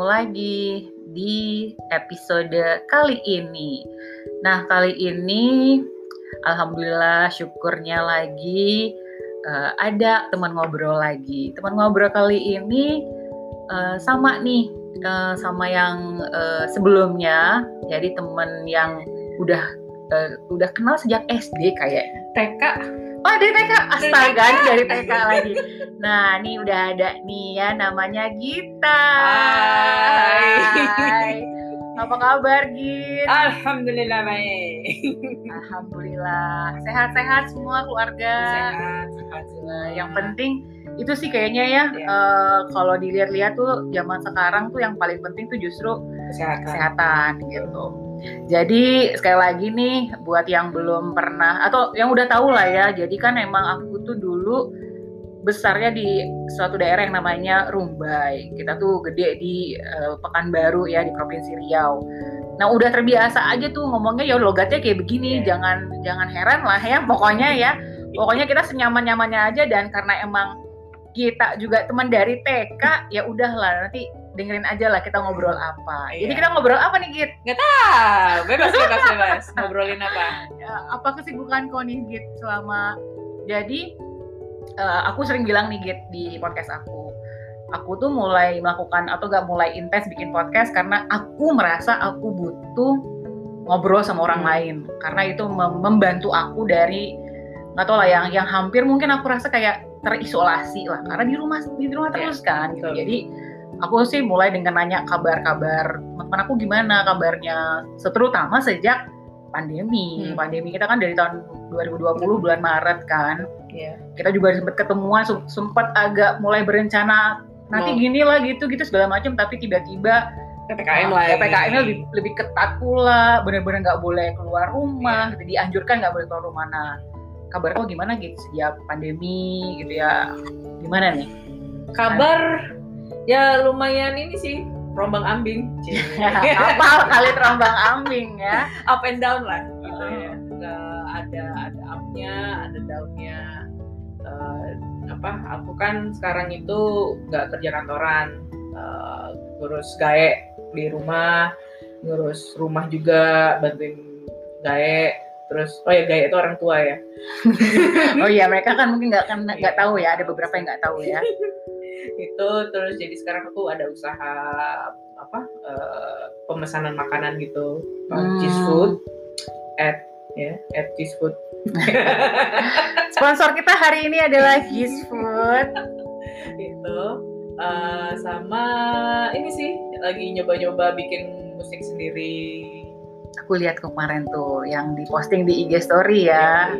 ketemu lagi di episode kali ini. Nah, kali ini alhamdulillah syukurnya lagi ada teman ngobrol lagi. Teman ngobrol kali ini sama nih sama yang sebelumnya. Jadi teman yang udah kenal sejak SD kayaknya. TK. Oh, dari TK. Astaga, dari TK lagi. Nah, ini udah ada nih ya, namanya Gita. Hai. Apa kabar, Git? Alhamdulillah baik. Alhamdulillah. Sehat-sehat semua keluarga. Sehat. Yang penting itu sih kayaknya ya, kalau dilihat-lihat tuh zaman sekarang tuh yang paling penting tuh justru kesehatan gitu. Jadi sekali lagi nih buat yang belum pernah atau yang udah tahu lah ya. Jadi kan emang aku tuh dulu besarnya di suatu daerah yang namanya Rumbai. Kita tuh gede di Pekanbaru ya, di Provinsi Riau. Nah, udah terbiasa aja tuh ngomongnya ya logatnya kayak begini. Jangan heran lah ya pokoknya kita senyaman-nyamannya aja. Dan karena emang kita juga teman dari TK, ya udahlah nanti dengerin aja lah kita ngobrol apa. Jadi kita ngobrol apa nih, Git? Nggak tahu, bebas. Ngobrolin apa? Apa kesibukan kau nih, Git, selama... Jadi, aku sering bilang nih, Git, di podcast aku tuh mulai melakukan atau gak mulai intens bikin podcast karena aku merasa aku butuh ngobrol sama orang lain. Karena itu membantu aku dari, nggak tahu lah, yang hampir mungkin aku rasa kayak terisolasi lah. Karena di rumah terus kan, gitu. Jadi, aku sih mulai dengan nanya kabar-kabar teman aku gimana kabarnya, terutama sejak pandemi. Pandemi kita kan dari tahun 2020 bulan Maret kan. Kita juga sempat ketemuan, sempat agak mulai berencana nanti gini lah gitu segala macam, tapi tiba-tiba PPKM-nya lebih ketat pula, benar-benar nggak boleh keluar rumah, dianjurkan nggak boleh keluar rumah. Nah, kabar kau gimana gitu sejak pandemi gitu ya, gimana nih? Kabar ya lumayan ini sih, rombang ambing. Kapal kali rombang ambing ya. Up and down lah gitu ya. Ada up-nya, ada down-nya. Aku kan sekarang itu nggak kerja kantoran. Ngurus gaek di rumah, ngurus rumah juga, bantuin gaek. Terus, gaya itu orang tua ya. Mereka kan mungkin nggak tahu ya, ada beberapa yang nggak tahu ya. Itu terus jadi sekarang aku ada usaha pemesanan makanan gitu, Gizfood, at Gizfood. Sponsor kita hari ini adalah Gizfood. Itu sama ini sih lagi nyoba-nyoba bikin musik sendiri. Aku lihat kemarin tuh yang diposting di IG story ya.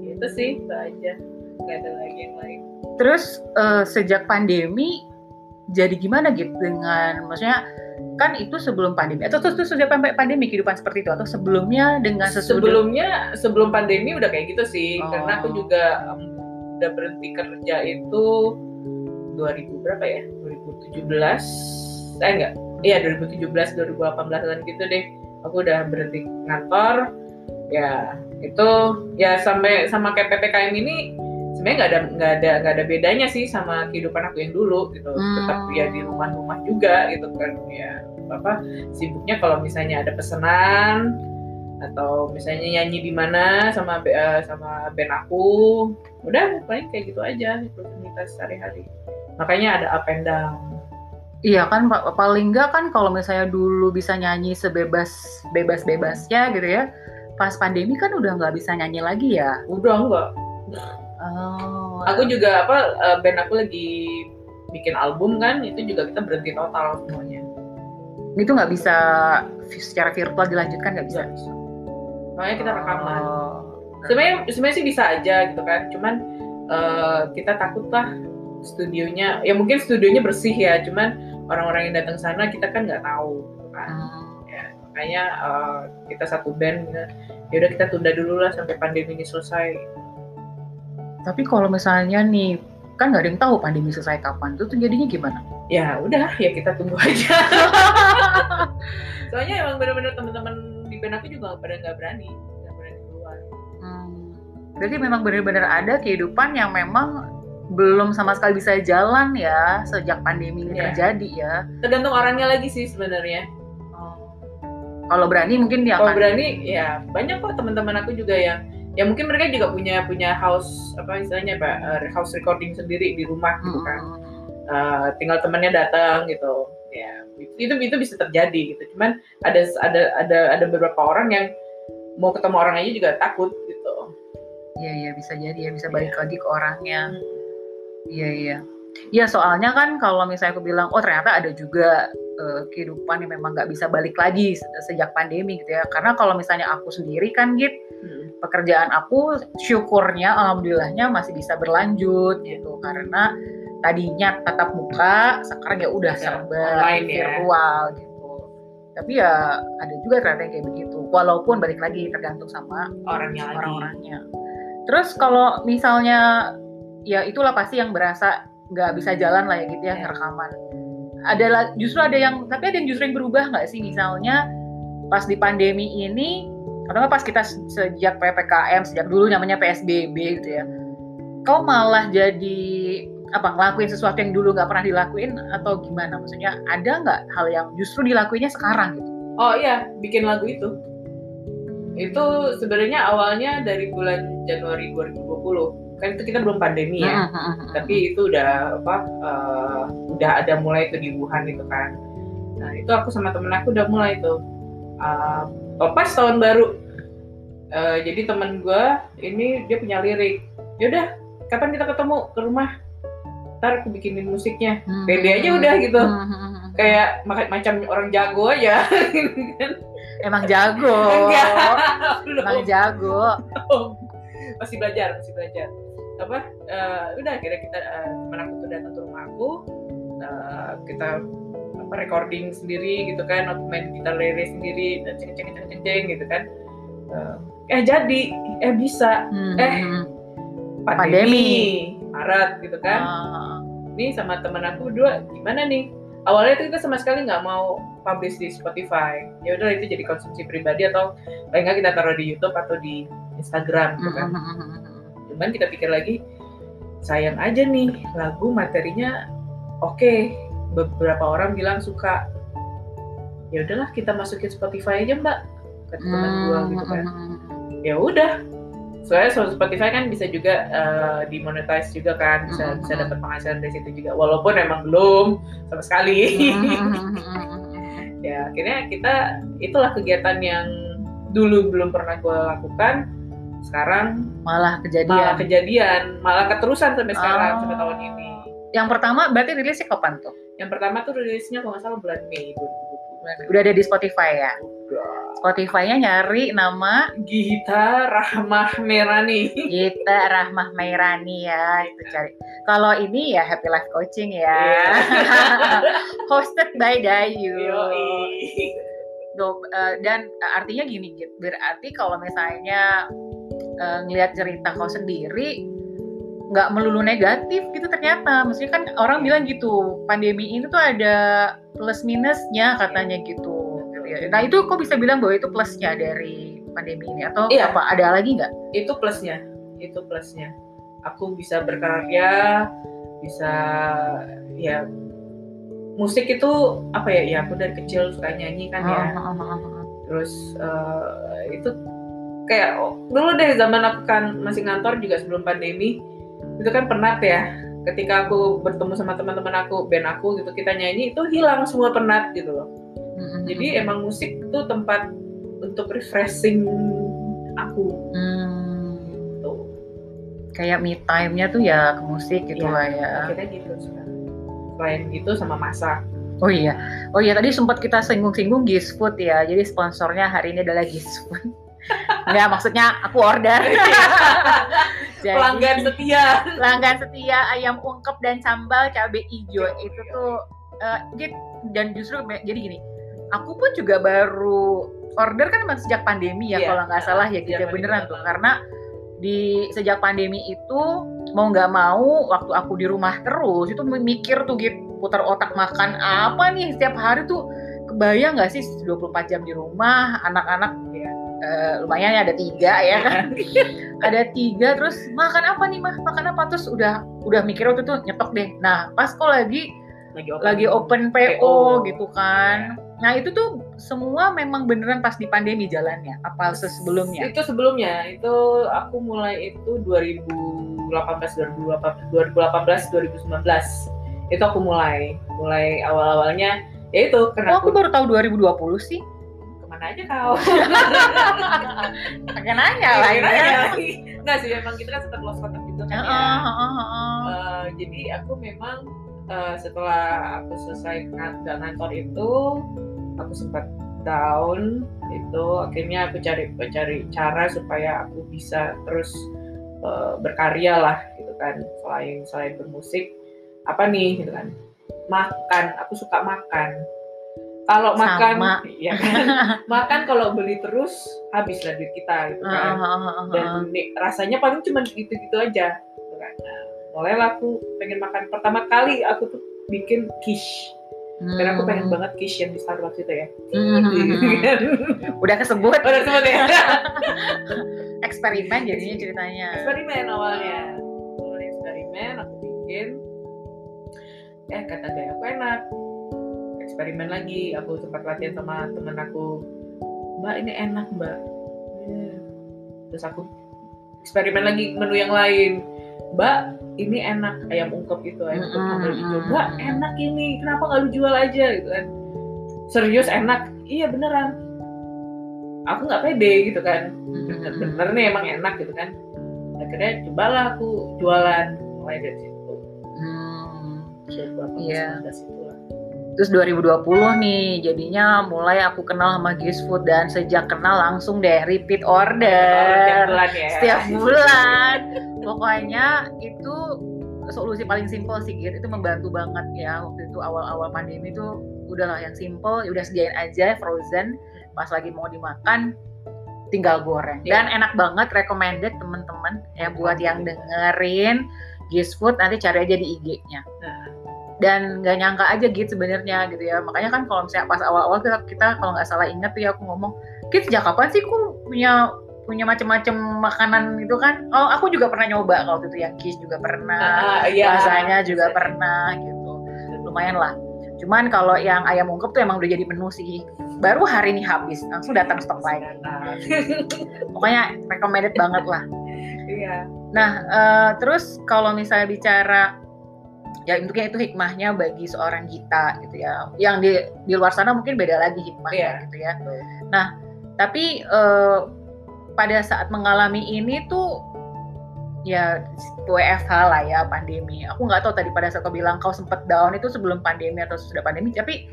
Itu sih, itu aja. Gak ada lagi yang lain. Terus sejak pandemi jadi gimana gitu dengan, maksudnya kan itu sebelum pandemi atau terus sejak pandemi kehidupan seperti itu atau sebelumnya dengan sesudah? Sebelumnya, sebelum pandemi udah kayak gitu sih. Karena aku juga udah berhenti kerja itu 2000 berapa ya? 2017. Enggak. Iya 2017, 2018an gitu deh. Aku udah berhenti ngantor, ya itu ya sampai sama kayak PPKM ini sebenarnya nggak ada bedanya sih sama kehidupan aku yang dulu gitu, tetap ya di rumah juga gitu kan ya, sibuknya kalau misalnya ada pesanan atau misalnya nyanyi di mana sama band aku, udah paling kayak gitu aja rutinitas sehari-hari. Makanya ada up and down. Iya kan, paling enggak kan kalau misalnya dulu bisa nyanyi sebebas-bebasnya gitu ya. Pas pandemi kan udah nggak bisa nyanyi lagi ya. Udah enggak. Aku juga band aku lagi bikin album kan, itu juga kita berhenti total semuanya. Itu nggak bisa secara virtual dilanjutkan, nggak bisa. Makanya kita rekaman. Sebenarnya sih bisa aja gitu kan, cuman kita takut lah. Studionya, ya mungkin studionya bersih ya, cuman orang-orang yang datang sana kita kan nggak tahu kan, ya, makanya kita satu band, ya udah kita tunda dulu lah sampai pandemi ini selesai. Tapi kalau misalnya nih, kan nggak ada yang tahu pandemi selesai kapan, tuh jadinya gimana? Ya udah, ya kita tunggu aja. Soalnya emang benar-benar teman-teman di band aku juga pada nggak berani keluar. Berarti memang benar-benar ada kehidupan yang memang belum sama sekali bisa jalan ya sejak pandemi ini terjadi ya. Tergantung orangnya lagi sih sebenarnya. Kalau berani mungkin dia akan. Kalau berani ya banyak kok teman-teman aku juga yang ya mungkin mereka juga punya house apa istilahnya Pak, house recording sendiri di rumah gitu kan. Tinggal temannya datang gitu. Ya, itu bisa terjadi gitu. Cuman ada beberapa orang yang mau ketemu orang aja juga takut gitu. Iya, bisa jadi ya, bisa balik lagi ke orangnya. Iya. Iya, soalnya kan kalau misalnya aku bilang, oh ternyata ada juga kehidupan yang memang nggak bisa balik lagi sejak pandemi gitu ya. Karena kalau misalnya aku sendiri kan gitu, pekerjaan aku syukurnya alhamdulillahnya masih bisa berlanjut gitu. Karena tadinya tatap muka, sekarang ya udah serba virtual gitu. Tapi ya ada juga ternyata yang kayak begitu. Walaupun balik lagi tergantung sama orang-orangnya. Terus kalau misalnya ya itulah pasti yang berasa nggak bisa jalan lah ya gitu ya rekaman. Ada yang berubah nggak sih misalnya pas di pandemi ini atau pas kita sejak PPKM sejak dulu namanya PSBB gitu ya. Kau malah jadi ngelakuin sesuatu yang dulu nggak pernah dilakuin atau gimana? Maksudnya ada nggak hal yang justru dilakuinnya sekarang gitu? Oh iya, bikin lagu itu. Itu sebenarnya awalnya dari bulan Januari 2020. Kan itu kita belum pandemi ya. Tapi itu udah ada mulai tuh di Wuhan gitu kan. Nah, itu aku sama temen aku udah mulai tuh. Pas tahun baru. Jadi temen gue ini dia punya lirik. Yaudah, kapan kita ketemu ke rumah? Ntar aku bikinin musiknya, pede aja udah gitu, kayak macam orang jago aja. Emang jago, emang jago. Masih belajar. Udah akhirnya kita teman aku tuh datang ke rumah aku, kita recording sendiri gitu kan, aku main gitar lele sendiri, ceng gitu kan. Jadi, bisa, pandemi. Maret gitu kan. Ini sama temen aku dua gimana nih? Awalnya itu kita sama sekali nggak mau publish di Spotify. Ya udah itu jadi konsumsi pribadi atau paling nggak kita taruh di YouTube atau di Instagram gitu kan. Cuman kita pikir lagi sayang aja nih lagu materinya oke. Beberapa orang bilang suka. Ya udahlah kita masukin Spotify aja Mbak kata teman gua gitu kan. Ya udah. Soalnya Spotify kan bisa juga dimonetize juga kan, bisa dapat penghasilan dari situ juga, walaupun emang belum sama sekali. Ya akhirnya itulah kegiatan yang dulu belum pernah gue lakukan, sekarang malah kejadian, malah keterusan sampai sekarang sampai tahun ini. Yang pertama berarti rilisnya kapan tuh? Yang pertama tuh rilisnya kalau nggak salah bulan Mei. Udah ada di Spotify ya? Spotify-nya nyari nama Gita Rahmah Meirani. Gita Rahmah Meirani ya, itu cari. Kalau ini ya Happy Life Coaching ya. Hosted by Dayu. Dan artinya gini, berarti kalau misalnya ngelihat cerita kau sendiri nggak melulu negatif gitu ternyata. Maksudnya kan orang bilang gitu, pandemi ini tuh ada plus minusnya katanya gitu. Nah itu kok bisa bilang bahwa itu plusnya dari pandemi ini atau apa? Ada lagi nggak? Itu plusnya. Aku bisa berkarya, bisa ya musik itu apa ya? Ya aku dari kecil suka nyanyi kan ya. Terus itu kayak dulu deh zaman aku kan masih ngantor juga sebelum pandemi itu kan penat ya. Ketika aku bertemu sama teman-teman aku, band aku gitu kita nyanyi itu hilang semua penat gitu loh. Jadi emang musik itu tempat untuk refreshing aku. Gitu. Kayak me time-nya tuh ya ke musik gitulah ya. Akhirnya gitu sekarang. Selain itu sama masak. Oh iya tadi sempat kita singgung-singgung Gizfood ya. Jadi sponsornya hari ini adalah Gizfood. Enggak, maksudnya aku order. Jadi, pelanggan setia ayam ungkep dan sambal cabai hijau itu tuh dan justru jadi gini. Aku pun juga baru order kan sejak pandemi ya kalau nggak salah ya gitu beneran tuh karena sejak pandemi itu mau nggak mau waktu aku di rumah terus itu mikir tuh gitu putar otak makan apa nih setiap hari tuh kebayang nggak sih 24 jam di rumah anak-anak lumayan ada 3 ya kan. Ada 3, terus makan apa nih mah, makan apa, terus udah mikir waktu itu nyetok deh. Nah pas kok lagi open PO gitu kan. Nah itu tuh semua memang beneran pas di pandemi jalannya, apa sebelumnya? Itu sebelumnya, itu aku mulai itu 2018, 2019. Itu aku mulai awal-awalnya, ya itu karena aku baru tahu 2020 sih. Kemana aja kau? Pakai nanya lagi. Nggak sih, memang kita kan sempat lost contact gitu kan ya. Jadi aku memang setelah aku selesai kantor itu, aku sempat down itu. Akhirnya aku cari cara supaya aku bisa terus berkarya lah gitu kan. Selain bermusik, apa nih gitu kan? Makan, aku suka makan. Kalau makan, ya kan? Makan kalau beli terus habislah duit kita gitu kan. Dan rasanya paling cuma gitu-gitu aja gitu kan. Nah, mulailah aku pengen makan. Pertama kali aku tuh bikin quiche. Karena aku pengen banget quiche yang di Starbucks itu ya. Udah kesebut. Udah kesebut ya. Eksperimen jadinya ceritanya. Eksperimen awalnya. Mulai eksperimen, aku bikin. Kata gaya aku enak. Eksperimen lagi. Aku sempat latihan sama temen aku. Mbak, ini enak mbak. Terus aku eksperimen lagi menu yang lain. Mbak, ini enak ayam ungkep gitu, ayam ungkep itu. Mbak, enak ini, kenapa nggak lu jual aja gitu kan? Serius enak, iya beneran. Aku nggak pede gitu kan, bener nih emang enak gitu kan. Akhirnya cobalah aku jualan mulai dari situ. Setelah terus 2020 nih, jadinya mulai aku kenal sama Gizfood dan sejak kenal langsung deh repeat order setiap bulan. Pokoknya itu solusi paling simpel sih Git, itu membantu banget ya waktu itu awal-awal pandemi itu udahlah yang simpel, udah sediain aja frozen, pas lagi mau dimakan tinggal goreng. Dan enak banget, recommended teman-teman ya buat yang dengerin Gizfood, nanti cari aja di IG-nya. Dan nggak nyangka aja gitu sebenarnya gitu ya, makanya kan kalau misalnya pas awal-awal kita kalau nggak salah ingat tuh ya aku ngomong, Git sejak kapan sih aku punya macam-macam makanan gitu kan? Oh aku juga pernah nyoba kalau gitu ya, Git juga pernah, rasanya juga pernah gitu, lumayan lah. Cuman kalau yang ayam ungkep tuh emang udah jadi menu sih, baru hari ini habis langsung datang stok lain. Pokoknya recommended banget lah. Nah terus kalau misalnya bicara ya intinya itu hikmahnya bagi seorang Gita gitu ya, yang di luar sana mungkin beda lagi hikmahnya gitu ya. Nah tapi pada saat mengalami ini tuh ya WFH lah ya, pandemi. Aku nggak tahu tadi pada saat kau bilang kau sempet down itu sebelum pandemi atau sudah pandemi, tapi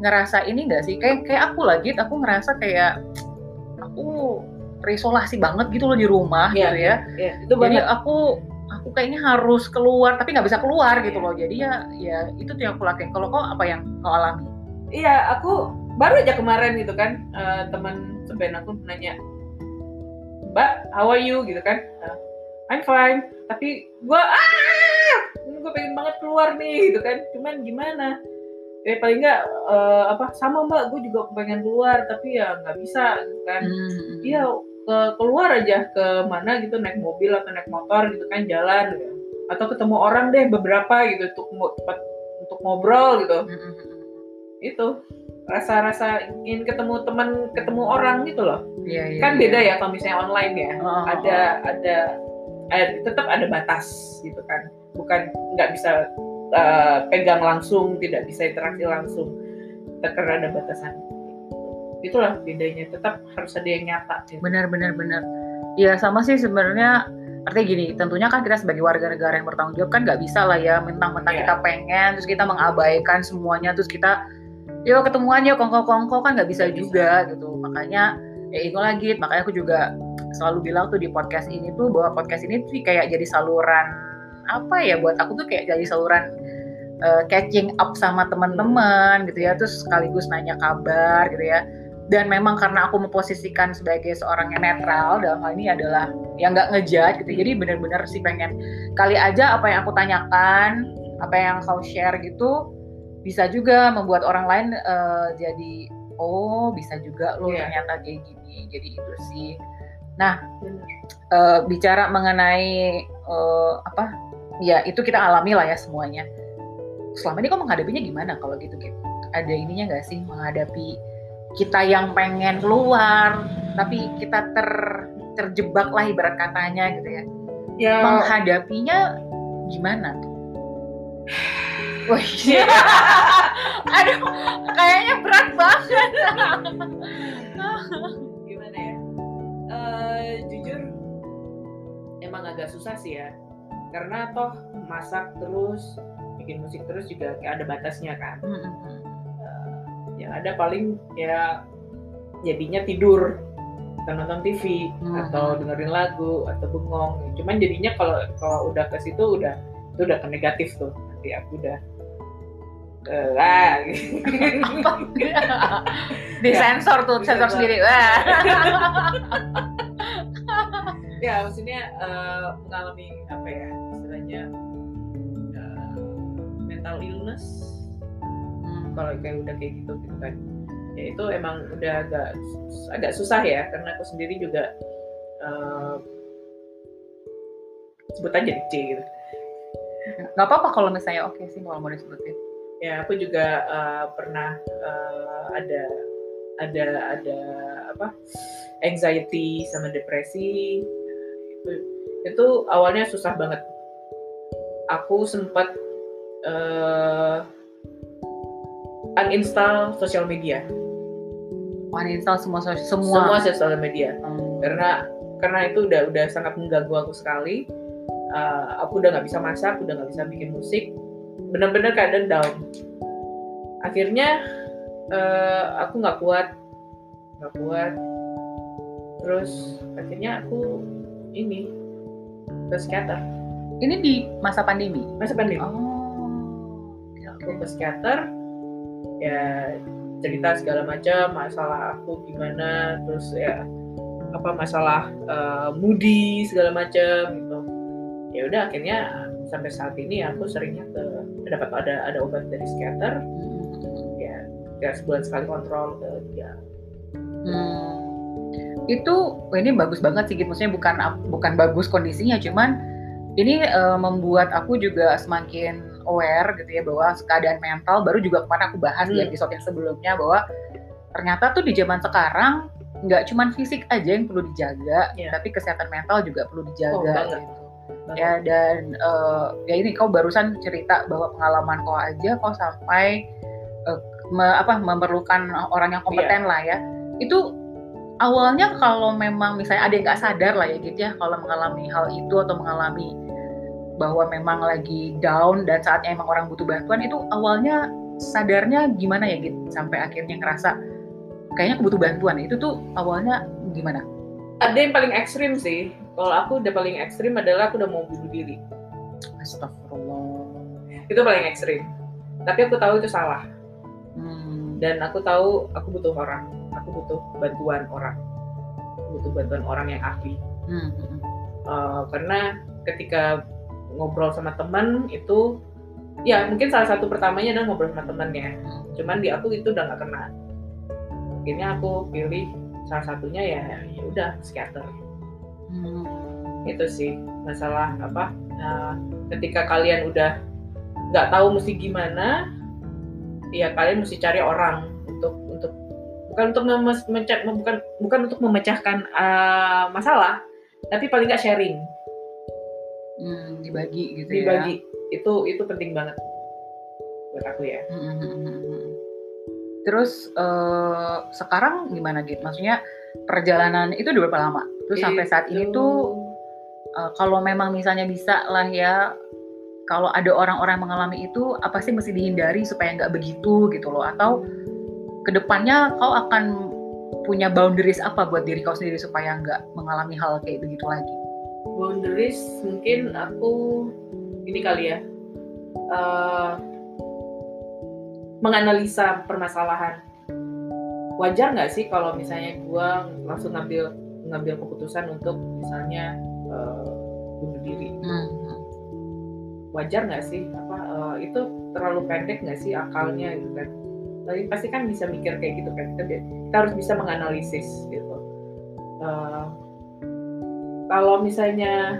ngerasa ini nggak sih kayak aku lagi, aku ngerasa kayak aku terisolasi banget gitu loh di rumah gitu ya. Itu jadi aku kayaknya harus keluar tapi nggak bisa keluar gitu loh. Jadi ya itu tuh yang aku lakuin. Kalau kau apa yang kau alami? Iya, aku baru aja kemarin gitu kan, teman seben aku nanya, Mbak how are you gitu kan, I'm fine, tapi gue pengen banget keluar nih gitu kan, cuman gimana ya, paling nggak sama Mbak, gue juga pengen keluar tapi ya nggak bisa gitu kan. Iya keluar aja ke mana gitu, naik mobil atau naik motor gitu kan, jalan gitu. Atau ketemu orang deh beberapa gitu untuk ngobrol gitu. Itu rasa-rasa ingin ketemu teman, ketemu orang gitu loh. Kan beda ya kalau misalnya online ya. Ada tetap ada batas gitu kan. Bukan nggak bisa pegang langsung, tidak bisa interaksi langsung. Karena ada batasan. Itulah bedanya, tetap harus ada yang nyata gitu. Benar. Ya sama sih sebenarnya, artinya gini, tentunya kan kita sebagai warga negara yang bertanggung jawab kan nggak bisa lah ya mentang-mentang kita pengen terus kita mengabaikan semuanya, terus kita yuk ketemuan yuk kongko-kongko, kan nggak bisa juga gitu. Makanya ya itu lagi, makanya aku juga selalu bilang tuh di podcast ini tuh bahwa podcast ini tuh kayak jadi saluran apa ya, buat aku tuh kayak jadi saluran catching up sama teman-teman gitu ya, terus sekaligus nanya kabar gitu ya. Dan memang karena aku memposisikan sebagai seorang yang netral dalam hal ini adalah yang nggak ngejudge gitu, jadi benar-benar sih pengen kali aja apa yang aku tanyakan, apa yang kau share gitu bisa juga membuat orang lain jadi oh bisa juga loh ternyata kayak gini. Jadi itu sih. Nah, bicara mengenai apa? Ya itu kita alami lah ya semuanya. Selama ini kok menghadapinya gimana kalau gitu gitu? Ada ininya nggak sih menghadapi kita yang pengen keluar tapi kita terjebak lah ibarat katanya gitu ya? Ya. Menghadapinya gimana tuh? Wah, aduh, kayaknya berat banget. Gimana ya? Jujur, emang agak susah sih ya. Karena toh masak terus, bikin musik terus juga ada batasnya kan. Yang ada paling ya jadinya tidur, atau nonton TV, atau dengerin lagu, atau bengong. Cuman jadinya kalau udah ke situ udah ke negatif tuh. Nanti aku udah disensor tuh, sensor sendiri. Ya maksudnya mengalami apa ya istilahnya mental illness kalau kayak udah kayak gitu kan. Ya itu emang udah agak susah ya, karena aku sendiri juga sebut aja C gitu. Nggak apa-apa kalau misalnya oke sih kalau mau disebutin. Ya, aku juga pernah ada apa anxiety sama depresi. Itu awalnya susah banget. Aku sempat uninstall sosial media. Uninstall semua sosial media. Karena itu udah sangat mengganggu aku sekali. Aku udah nggak bisa masak, udah nggak bisa bikin musik. Benar-benar keadaan down. Akhirnya aku nggak kuat. Terus akhirnya aku ini ke psikiater. Ini di masa pandemi? Masa pandemi. Aku ke psikiater, ya cerita segala macam masalah aku gimana, terus ya apa masalah moody segala macam gitu. Ya udah akhirnya sampai saat ini aku seringnya dapat ada obat dari psikiater, ya sebulan sekali kontrol ke dia. Itu ini bagus banget sih, maksudnya bukan bagus kondisinya, cuman ini membuat aku juga semakin aware gitu ya bahwa keadaan mental. Baru juga kemarin aku bahas di episode yang sebelumnya bahwa ternyata tuh di zaman sekarang nggak cuman fisik aja yang perlu dijaga, tapi kesehatan mental juga perlu dijaga. Gitu. Ya dan ya ini kau barusan cerita bahwa pengalaman kau aja kau sampai memerlukan orang yang kompeten lah ya. Itu awalnya kalau memang misalnya ada yang nggak sadar lah ya gitu ya kalau mengalami hal itu atau mengalami bahwa memang lagi down dan saatnya emang orang butuh bantuan, itu awalnya sadarnya gimana ya gitu sampai akhirnya ngerasa kayaknya aku butuh bantuan, itu tuh awalnya gimana? Ada yang paling ekstrim sih. Kalau aku udah paling ekstrim adalah aku udah mau bunuh diri. Astagfirullah. Itu paling ekstrim. Tapi aku tahu itu salah. Dan aku tahu aku butuh orang. Aku butuh bantuan orang. Aku butuh bantuan orang yang ahli. Karena ketika ngobrol sama teman itu, ya mungkin salah satu pertamanya adalah ngobrol sama temannya. Cuman di aku itu udah nggak kena. Akhirnya aku pilih salah satunya ya udah psikiater. Itu sih masalah apa? Nah, ketika kalian udah nggak tahu mesti gimana, ya kalian mesti cari orang untuk bukan untuk memecahkan masalah, tapi paling nggak sharing. Dibagi gitu. Dibagi ya. Itu penting banget buat aku ya. Terus sekarang gimana gitu? Maksudnya perjalanan itu udah berapa lama? Terus sampai saat ini tuh kalau memang misalnya bisa lah ya, kalau ada orang-orang mengalami itu apa sih mesti dihindari supaya nggak begitu gitu loh? Atau kedepannya kau akan punya boundaries apa buat diri kau sendiri supaya nggak mengalami hal kayak begitu lagi? Boundaries mungkin aku ini kali ya. Menganalisa permasalahan. Wajar nggak sih kalau misalnya gue langsung ngambil keputusan untuk misalnya bunuh diri? Wajar nggak sih? Itu terlalu pendek nggak sih akalnya gitu kan? Tapi pasti kan bisa mikir kayak gitu kan, kita harus bisa menganalisis gitu. Kalau misalnya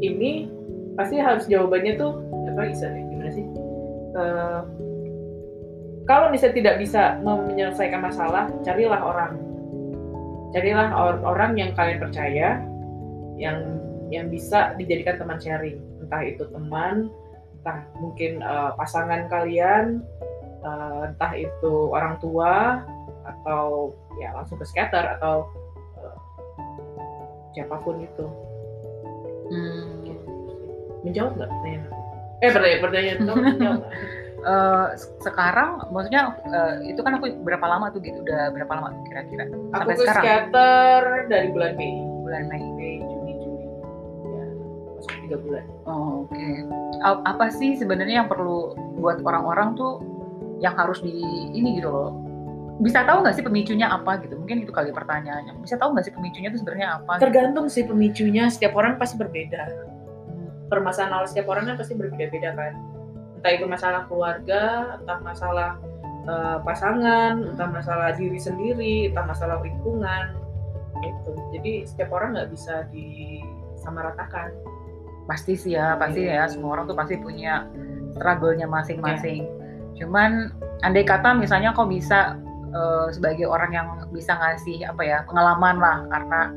ini pasti harus jawabannya tuh apa istilahnya gimana sih? Kalau misalnya tidak bisa menyelesaikan masalah, carilah orang yang kalian percaya, yang bisa dijadikan teman sharing, entah itu teman, entah mungkin pasangan kalian, entah itu orang tua, atau ya langsung ke psikiater, atau siapapun itu. Menjawab nggak pertanyaan? Pertanyaan itu menjawab nggak? Sekarang, maksudnya itu kan aku udah berapa lama kira-kira? Sampai aku ke psikiater dari bulan Mei. 3 bulan. Oh, oke. Okay. Apa sih sebenarnya yang perlu buat orang-orang tuh yang harus di ini gitu loh? Bisa tahu nggak sih pemicunya apa gitu? Mungkin itu kali pertanyaannya. Bisa tahu nggak sih pemicunya itu sebenarnya apa? Tergantung sih pemicunya. Setiap orang pasti berbeda. Permasalahan setiap orang kan pasti berbeda-beda kan. Entah itu masalah keluarga, entah masalah pasangan, entah masalah diri sendiri, entah masalah lingkungan. Gitu. Jadi setiap orang nggak bisa disamaratakan. Pasti ya. Semua orang tuh pasti punya struggle-nya masing-masing. Yeah. Cuman, andai kata misalnya kok bisa sebagai orang yang bisa ngasih pengalaman lah, karena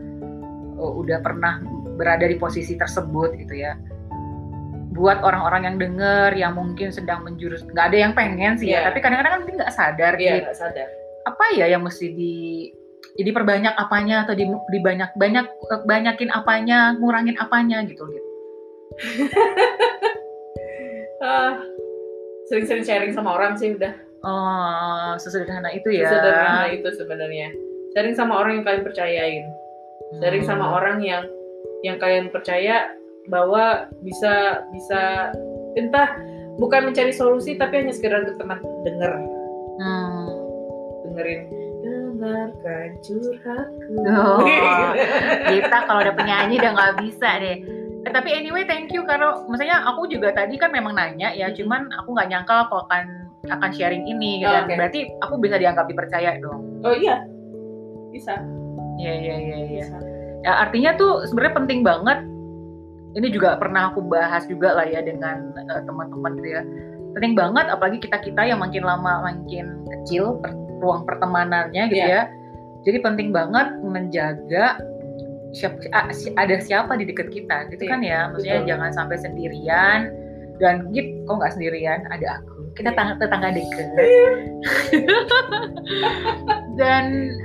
udah pernah berada di posisi tersebut gitu ya. Buat orang-orang yang denger, yang mungkin sedang menjurus, nggak ada yang pengen sih ya. Tapi kadang-kadang kan mungkin nggak sadar. Iya, nggak sadar. Apa ya yang mesti diperbanyak apanya atau dibanyakin apanya, ngurangin apanya gitu. Sering-sering sharing sama orang sih udah. Sesederhana itu ya. Sesederhana itu sebenarnya. Sharing sama orang yang kalian percayain. Sharing sama orang yang kalian percaya bahwa bisa entah bukan mencari solusi tapi hanya sekedar untuk teman dengar. Dengerin. Dengarkan curhatku. Kita kalau udah penyanyi udah nggak bisa deh. Tapi anyway, thank you karena misalnya aku juga tadi kan memang nanya ya, cuman aku nggak nyangka aku akan sharing ini dan okay. Berarti aku bisa dianggap dipercaya dong. Oh iya, bisa. Iya. Ya artinya tuh sebenarnya penting banget. Ini juga pernah aku bahas juga lah ya dengan teman-teman gitu ya. Penting banget, apalagi kita yang makin lama makin kecil ruang pertemanannya gitu ya. Jadi penting banget menjaga. Ada siapa di dekat kita gitu kan ya, maksudnya betul. Jangan sampai sendirian dan kok nggak sendirian, ada aku, kita tetangga dekat. Dan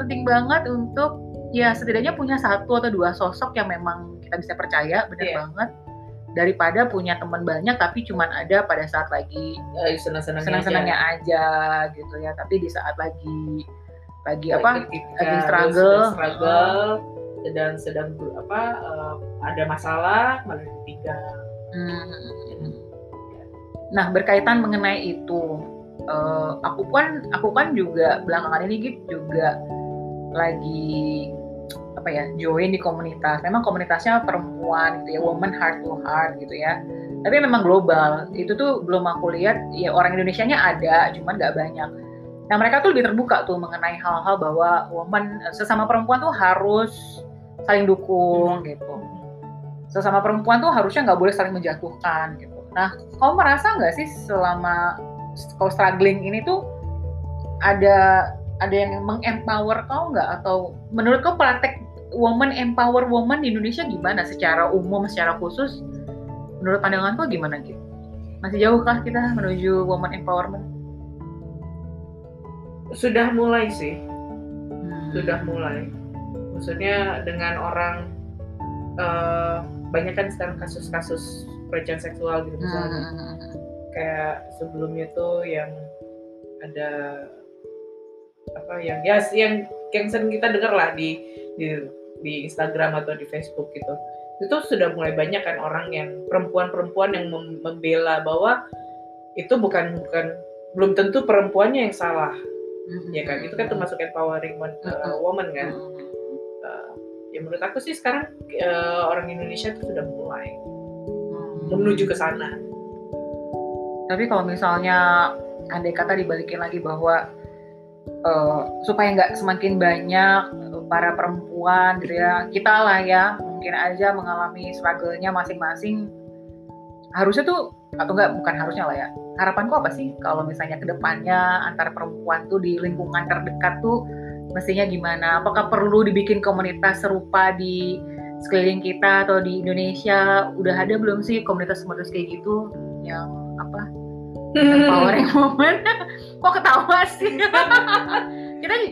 penting banget untuk ya setidaknya punya satu atau dua sosok yang memang kita bisa percaya banget, daripada punya teman banyak tapi cuman ada pada saat lagi senang-senangnya aja gitu ya, tapi di saat lagi struggle sedang ada masalah malah ketiga. Nah, berkaitan mengenai itu aku kan juga belakangan ini juga lagi join di komunitas. Memang komunitasnya perempuan gitu ya, woman heart to heart gitu ya. Tapi memang global. Itu tuh belum aku lihat ya, orang Indonesianya ada, cuman nggak banyak. Nah, mereka tuh lebih terbuka tuh mengenai hal-hal bahwa woman sesama perempuan tuh harus saling dukung gitu. Sesama perempuan tuh harusnya nggak boleh saling menjatuhkan gitu. Nah, kamu merasa nggak sih selama kau struggling ini tuh ada yang mengempower kau nggak? Atau menurut kau praktek woman empower woman di Indonesia gimana secara umum, secara khusus? Menurut pandangan kau gimana gitu? Masih jauhkah kita menuju woman empowerment? Sudah mulai sih, maksudnya dengan orang banyak kan sekarang kasus-kasus pelecehan seksual gitu misalnya, kayak sebelumnya tuh yang ada yang sering kita dengar lah di Instagram atau di Facebook gitu, itu sudah mulai banyak kan orang yang perempuan yang membela bahwa itu bukan belum tentu perempuannya yang salah. Ya kan, itu kan termasuk empowering woman kan. Ya menurut aku sih sekarang orang Indonesia itu sudah mulai menuju ke sana. Tapi kalau misalnya andai kata dibalikin lagi bahwa supaya nggak semakin banyak para perempuan gitu ya, kita lah ya mungkin aja mengalami struggle-nya masing-masing, harusnya tuh atau enggak, bukan harusnya lah ya, harapanku apa sih kalau misalnya kedepannya antara perempuan tuh di lingkungan terdekat tuh mestinya gimana? Apakah perlu dibikin komunitas serupa di sekeliling kita atau di Indonesia? Udah ada belum sih komunitas-komunitas kayak gitu yang apa? Empowering woman. Kok ketawa sih?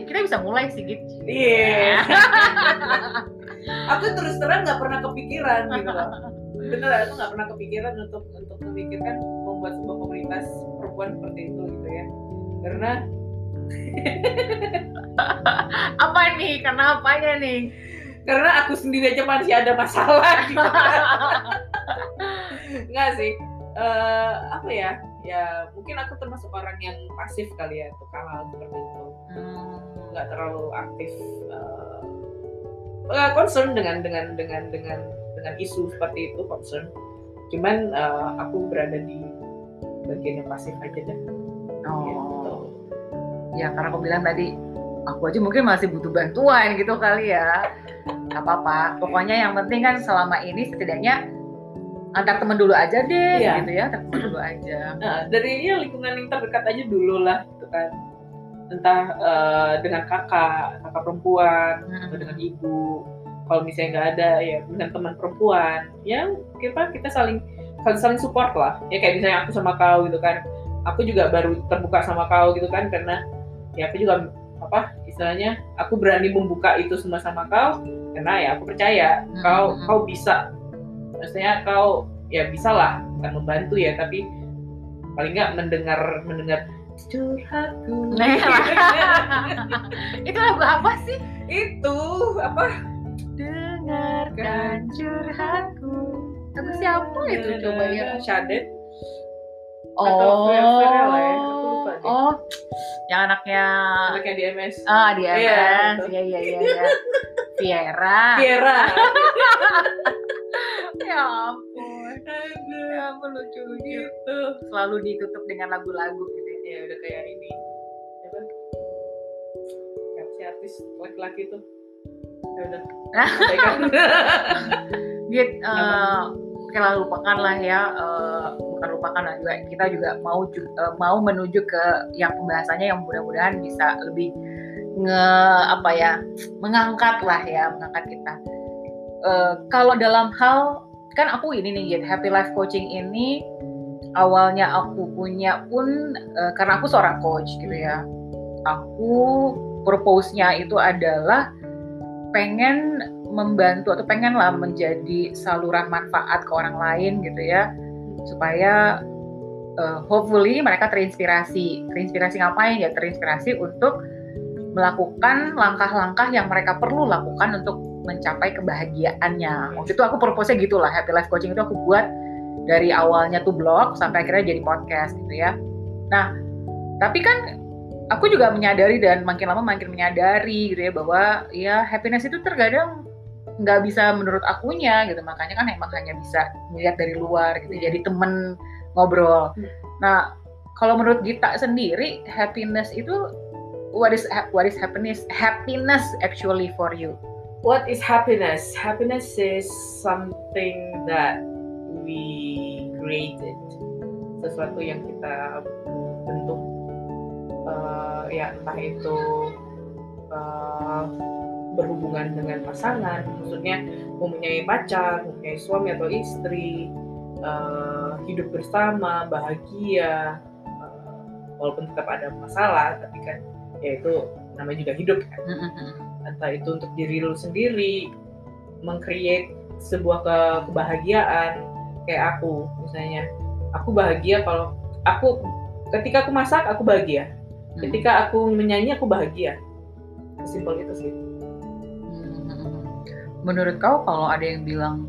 kita bisa mulai sih gitu. Iya. Yeah. Aku terus terang nggak pernah kepikiran gitu loh. Bener, aku nggak pernah kepikiran untuk memikirkan membuat sebuah komunitas perempuan seperti itu gitu ya. Karena apa nih? Karena apanya nih? Karena aku sendiri aja masih ada masalah gitu. Nggak sih. Apa ya? Ya mungkin aku termasuk orang yang pasif kali ya untuk hal seperti itu. Nggak terlalu aktif. Concern dengan isu seperti itu, concern. Cuman aku berada di bagian yang pasif aja deh. Oh. Gitu. Ya karena aku bilang tadi, aku aja mungkin masih butuh bantuan gitu kali ya. Gak apa-apa. Pokoknya yang penting kan selama ini setidaknya antar temen dulu aja deh, ya. Gitu ya. Antar temen dulu aja. Dari ya, lingkungan yang terdekat aja dulu lah, gitu kan. Entah dengan kakak perempuan atau dengan ibu. Kalau misalnya nggak ada ya dengan teman perempuan, ya kita saling support lah. Ya kayak misalnya aku sama kau gitu kan. Aku juga baru terbuka sama kau gitu kan, karena ya aku juga apa istilahnya aku berani membuka itu semua sama kau, karena ya aku percaya kau bisa. Maksudnya kau ya bisa lah kan membantu ya, tapi paling nggak mendengar curhatku. Itu lagu apa sih? Itu apa? Dengarkan curhatku. Tapi siapa itu coba ya? Shaden? Oh. Oh. Yang anaknya di MS. Ah, di MS. Iya. Viera. Ya ampun. Ya ampun, lucu gitu. Selalu ditutup dengan lagu-lagu gitu. Ya udah kayak ini. Coba. Kayak si artis laki-laki tuh. Udah. Kita lupakan lah ya, bukan lupakan lah juga. Kita juga mau menuju ke yang pembahasannya yang mudah-mudahan bisa lebih mengangkat lah ya, mengangkat kita. Kalau dalam hal kan aku ini nih, Happy Life Coaching ini awalnya aku punya pun karena aku seorang coach gitu ya. Aku purpose-nya itu adalah pengen membantu atau pengenlah menjadi saluran manfaat ke orang lain gitu ya, supaya hopefully mereka terinspirasi ngapain ya, terinspirasi untuk melakukan langkah-langkah yang mereka perlu lakukan untuk mencapai kebahagiaannya. Waktu itu aku purpose-nya gitulah, Happy Life Coaching itu aku buat dari awalnya tuh blog sampai akhirnya jadi podcast gitu ya. Nah tapi kan aku juga menyadari dan makin lama makin menyadari gitu ya, bahwa ya happiness itu terkadang nggak bisa menurut akunya gitu, makanya kan emang hanya bisa melihat dari luar gitu, jadi temen ngobrol. Nah kalau menurut Gita sendiri, happiness itu what is happiness actually for you? What is happiness? Happiness is something that we created, sesuatu yang kita bentuk. Ya entah itu berhubungan dengan pasangan, maksudnya mempunyai pacar, mempunyai suami atau istri, hidup bersama, bahagia, walaupun tetap ada masalah, tapi kan ya itu namanya juga hidup kan. Entah itu untuk diri lu sendiri, meng-create sebuah kebahagiaan, kayak aku misalnya, aku bahagia kalau ketika aku masak aku bahagia. Ketika aku menyanyi, aku bahagia. Simpel itu sih. Menurut kau kalau ada yang bilang,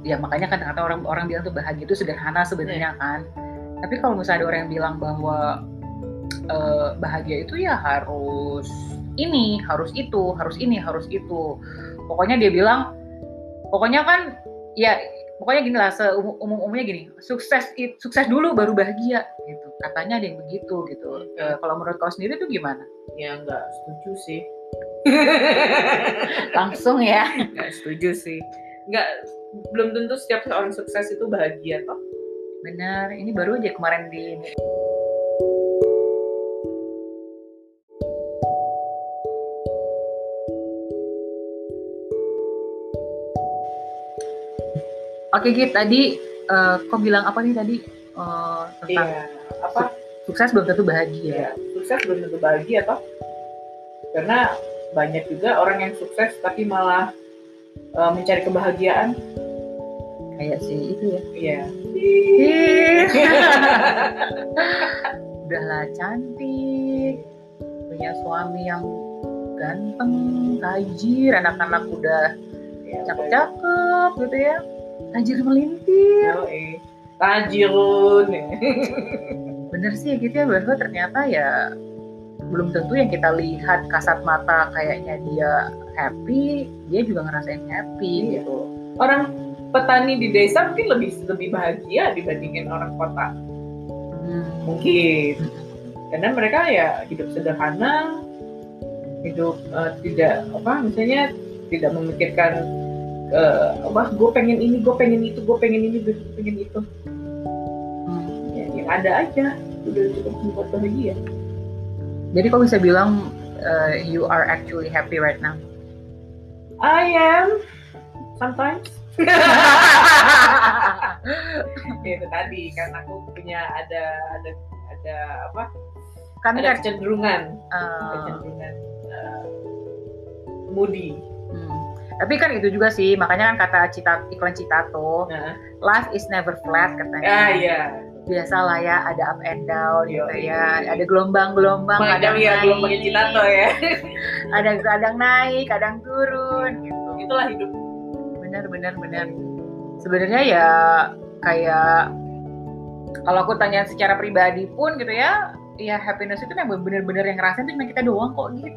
ya makanya kan kata orang bilang tuh bahagia itu sederhana sebenarnya kan. Tapi kalau misalnya ada orang yang bilang bahwa bahagia itu ya harus ini, harus itu. Pokoknya dia bilang, pokoknya kan ya pokoknya gini lah, umumnya gini, sukses dulu baru bahagia gitu, katanya ada yang begitu gitu. Kalau menurut kau sendiri tuh gimana? Ya nggak setuju sih. Langsung ya. Nggak setuju sih. Belum tentu setiap orang sukses itu bahagia toh. Benar, ini baru aja kemarin di Oke Git, tadi kau bilang apa nih tadi tentang apa? Sukses belum tentu bahagia. Iya, sukses belum tentu bahagia toh. Karena banyak juga orang yang sukses tapi malah mencari kebahagiaan. Kayak sih itu ya. Iya. Udahlah cantik, punya suami yang ganteng, tajir, anak-anak udah cakep-cakep gitu ya. Tajir melintir. Tajirun. Bener sih ya gitu ya, bahwa ternyata ya belum tentu yang kita lihat kasat mata kayaknya dia happy, dia juga ngerasain happy gitu. Orang petani di desa mungkin lebih bahagia dibandingin orang kota. Mungkin. Karena mereka ya hidup sederhana, hidup misalnya tidak memikirkan wah gue pengen ini, gue pengen itu, gue pengen ini, gue pengen itu. Ya, yang ada aja udah cukup membuat bahagia. Jadi kau bisa bilang you are actually happy right now? I am sometimes. Itu tadi kan aku punya ada apa? Kan ada kecenderungan moody. Tapi kan itu juga sih, makanya kan kata iklan Citato, life is never flat katanya. Biasalah ya, ada up and down gitu ya, ada gelombang-gelombang, kadang ya gelombangnya Citato ya. Ada kadang naik, kadang turun gitu. Itulah hidup. Benar. Sebenarnya ya kayak kalau aku tanya secara pribadi pun gitu ya, ya happiness itu yang benar-benar yang ngerasain itu cuma kita doang kok gitu.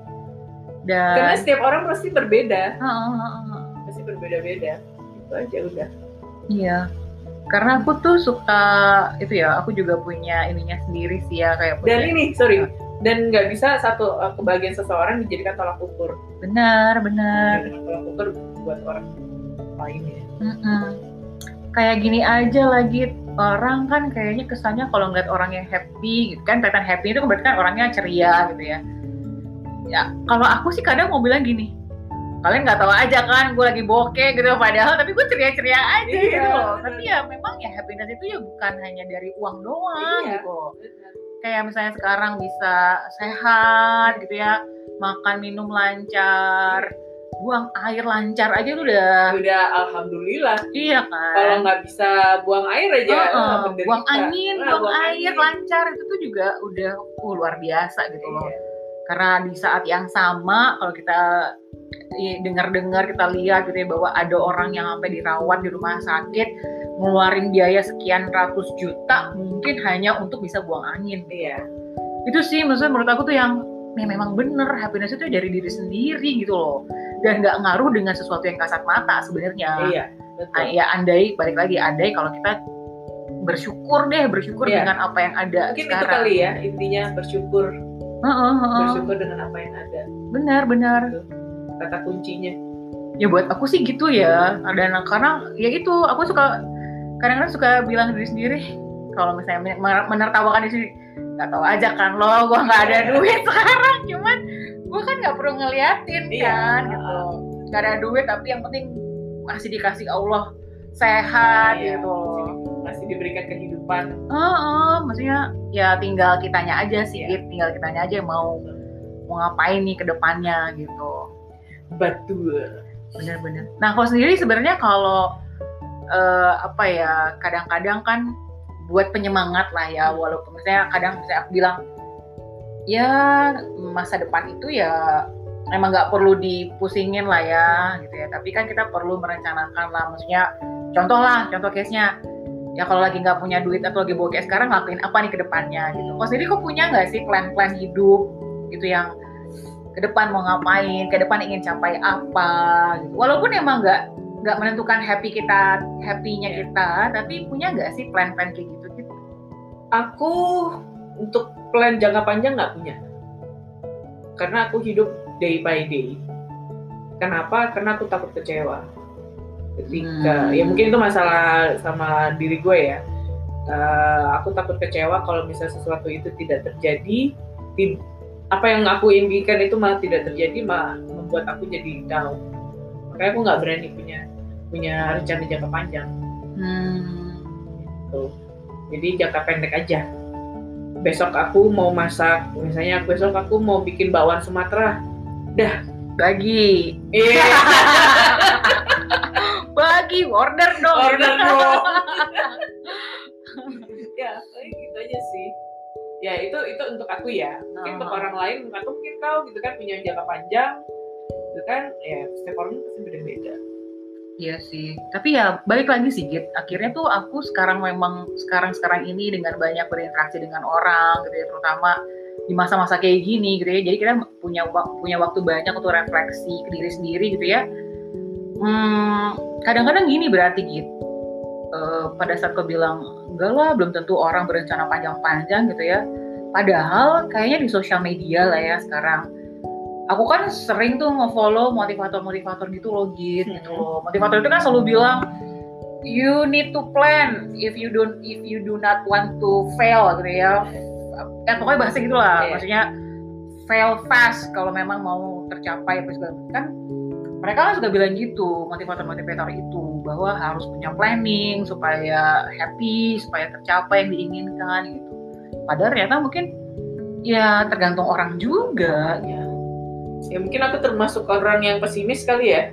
Dan karena setiap orang pasti berbeda. Pasti berbeda-beda. Itu aja udah. Iya. Karena aku tuh suka itu ya, aku juga punya ininya sendiri sih ya kayak. Dan ini dan nggak bisa satu kebahagiaan seseorang dijadikan tolak ukur. Benar. Tolak ukur buat orang lain ya. Kayak gini aja lagi orang kan kayaknya kesannya kalau ngeliat orang yang happy gitu kan, kelihatan happy itu berarti kan orangnya ceria gitu ya. Ya kalau aku sih kadang mau bilang gini, kalian nggak tahu aja kan gue lagi bokeh gitu, padahal tapi gue ceria-ceria aja gitu loh. Tapi ya memang ya happiness itu ya bukan hanya dari uang doang gitu. Kayak misalnya sekarang bisa sehat gitu ya, makan minum lancar, buang air lancar aja itu udah alhamdulillah. Iya kan, kalau nggak bisa buang air aja buang angin, buang air lancar itu tuh juga udah luar biasa gitu loh. Karena di saat yang sama kalau kita dengar-dengar, kita lihat gitu ya, bahwa ada orang yang sampai dirawat di rumah sakit ngeluarin biaya sekian ratus juta mungkin hanya untuk bisa buang angin. Iya. Itu sih maksudnya menurut aku tuh yang memang bener, happiness itu dari diri sendiri gitu loh, dan nggak ngaruh dengan sesuatu yang kasat mata sebenarnya. Iya. Betul. Ya andai kalau kita bersyukur dengan apa yang ada mungkin sekarang. Mungkin itu kali ya intinya, bersyukur. Bersyukur dengan apa yang ada. Benar. Kata kuncinya. Ya buat aku sih gitu ya. Dan karena ya itu aku suka kadang-kadang suka bilang diri sendiri kalau misalnya menertawakan diri sendiri, nggak tahu aja kan lo, gue nggak ada duit sekarang, cuman gue kan nggak perlu ngeliatin kan gitu. Nggak ada duit tapi yang penting masih dikasih Allah sehat gitu. Masih diberikan kehidupan. Maksudnya ya tinggal kitanya aja sih, tinggal kitanya aja mau ngapain nih ke depannya gitu. Betul. Benar. Nah, kalau sendiri sebenarnya kalau kadang-kadang kan buat penyemangat lah ya, walaupun misalnya kadang misalnya aku bilang ya masa depan itu ya emang nggak perlu dipusingin lah ya gitu ya, tapi kan kita perlu merencanakan lah, maksudnya contoh case-nya ya kalau lagi nggak punya duit atau lagi bokeh sekarang ngelakuin apa nih ke depannya gitu. Kok sendiri kok punya nggak sih plan-plan hidup gitu yang ke depan mau ngapain, ke depan ingin capai apa gitu. Walaupun emang nggak nggak menentukan happy-nya kita, tapi punya nggak sih plan-plan kayak gitu? Aku untuk plan jangka panjang nggak punya, karena aku hidup day by day. Kenapa? Karena aku takut kecewa. Ketika ya mungkin itu masalah sama diri gue ya. Aku takut kecewa kalau misalnya sesuatu itu tidak terjadi, apa yang aku impikan itu malah tidak terjadi, malah membuat aku jadi down. Makanya aku nggak berani punya rencana jangka panjang. Gitu. Jadi jangka pendek aja. Besok aku mau masak, misalnya besok aku mau bikin bakwan Sumatera, dah bagi. Bagi order dong. Ya, kayak gitu aja sih. Ya itu untuk aku ya. Mungkin untuk orang lain, mungkin kau gitu kan punya jangka panjang, gitu kan. Ya setiap orang pasti beda-beda. Iya sih. Tapi ya balik lagi sih, Git. Akhirnya tuh aku sekarang ini dengan banyak berinteraksi dengan orang, gitu ya, terutama di masa-masa kayak gini, gitu ya. Jadi kita punya waktu banyak untuk refleksi ke diri sendiri, gitu ya. Kadang-kadang gini berarti gitu. Pada saat kau bilang enggak lah, belum tentu orang berencana panjang-panjang gitu ya. Padahal kayaknya di sosial media lah ya sekarang. Aku kan sering tuh nge-follow motivator gitu loh, gitu loh. Motivator itu kan selalu bilang you need to plan if you do not want to fail gitu ya. Ya pokoknya bahasa gitulah. Maksudnya fail fast kalau memang mau tercapai apa segala macam. Kan mereka kan suka bilang gitu, motivator itu, bahwa harus punya planning supaya happy, supaya tercapai yang diinginkan gitu. Padahal ternyata mungkin ya tergantung orang juga. Ya mungkin aku termasuk orang yang pesimis kali ya.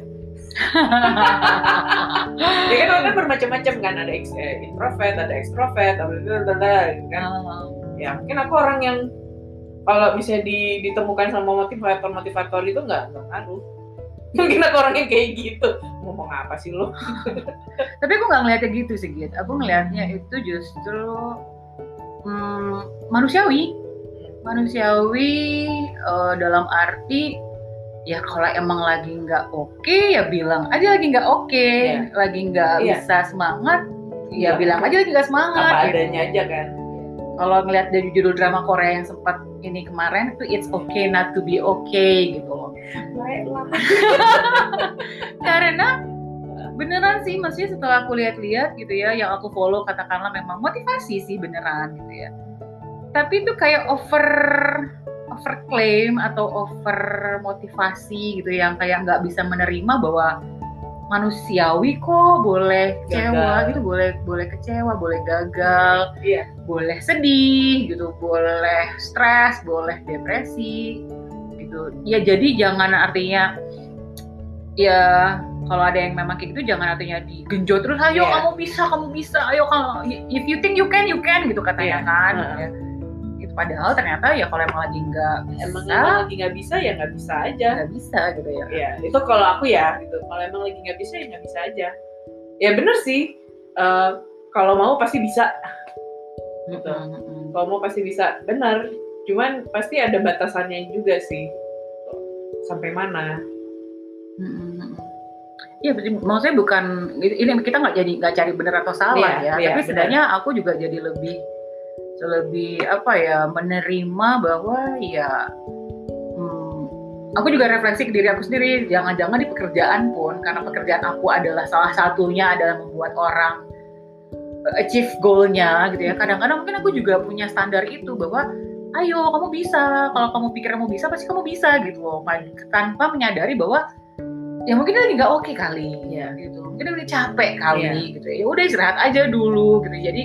Ya kan orang bermacam-macam kan, ada introvert, ada extrovert, kan. Ya mungkin aku orang yang kalau misalnya ditemukan sama motivator itu nggak ngaruh. Mungkin aku orangnya kayak gitu, ngomong apa sih lo? Tapi aku nggak ngeliatnya gitu sih, Git. Aku ngeliatnya itu justru manusiawi, dalam arti ya kalau emang lagi nggak oke, ya bilang aja lagi nggak oke, lagi nggak bisa semangat, ya bilang aja lagi nggak semangat. Apa adanya aja kan. Kalau ngeliat dari judul drama Korea yang sempat ini kemarin itu, it's okay not to be okay gitu loh. Baiklah. Karena beneran sih, maksudnya setelah aku lihat-lihat gitu ya, yang aku follow katakanlah memang motivasi sih beneran gitu ya. Tapi itu kayak overclaim atau over motivasi gitu, yang kayak nggak bisa menerima bahwa manusiawi kok, boleh kecewa gitu, boleh kecewa, boleh gagal, boleh sedih gitu, boleh stres, boleh depresi gitu. Ya jadi jangan artinya ya kalau ada yang memang kayak gitu jangan artinya digenjot terus, ayo kamu bisa, ayo kalau if you think you can gitu katanya kan. Gitu. Padahal ternyata ya kalau emang lagi nggak bisa ya nggak bisa aja. Nggak bisa gitu ya. Ya itu kalau aku ya gitu. Kalau emang lagi nggak bisa ya nggak bisa aja. Ya bener sih. Kalau mau pasti bisa. Gitu. Kalau mau pasti bisa, benar. Cuman pasti ada batasannya juga sih. Sampai mana? Iya, maksudnya bukan ini kita nggak cari benar atau salah ya. Tapi sebenarnya aku juga jadi lebih apa ya, menerima bahwa ya aku juga refleksi ke diri aku sendiri, jangan-jangan di pekerjaan pun, karena pekerjaan aku adalah salah satunya adalah membuat orang achieve goal-nya gitu ya. Kadang-kadang mungkin aku juga punya standar itu bahwa ayo kamu bisa, kalau kamu pikir kamu bisa pasti kamu bisa gitu loh, tanpa menyadari bahwa ya mungkin lagi nggak oke kali ya gitu, mungkin lagi capek kali gitu ya, udah istirahat aja dulu gitu. Jadi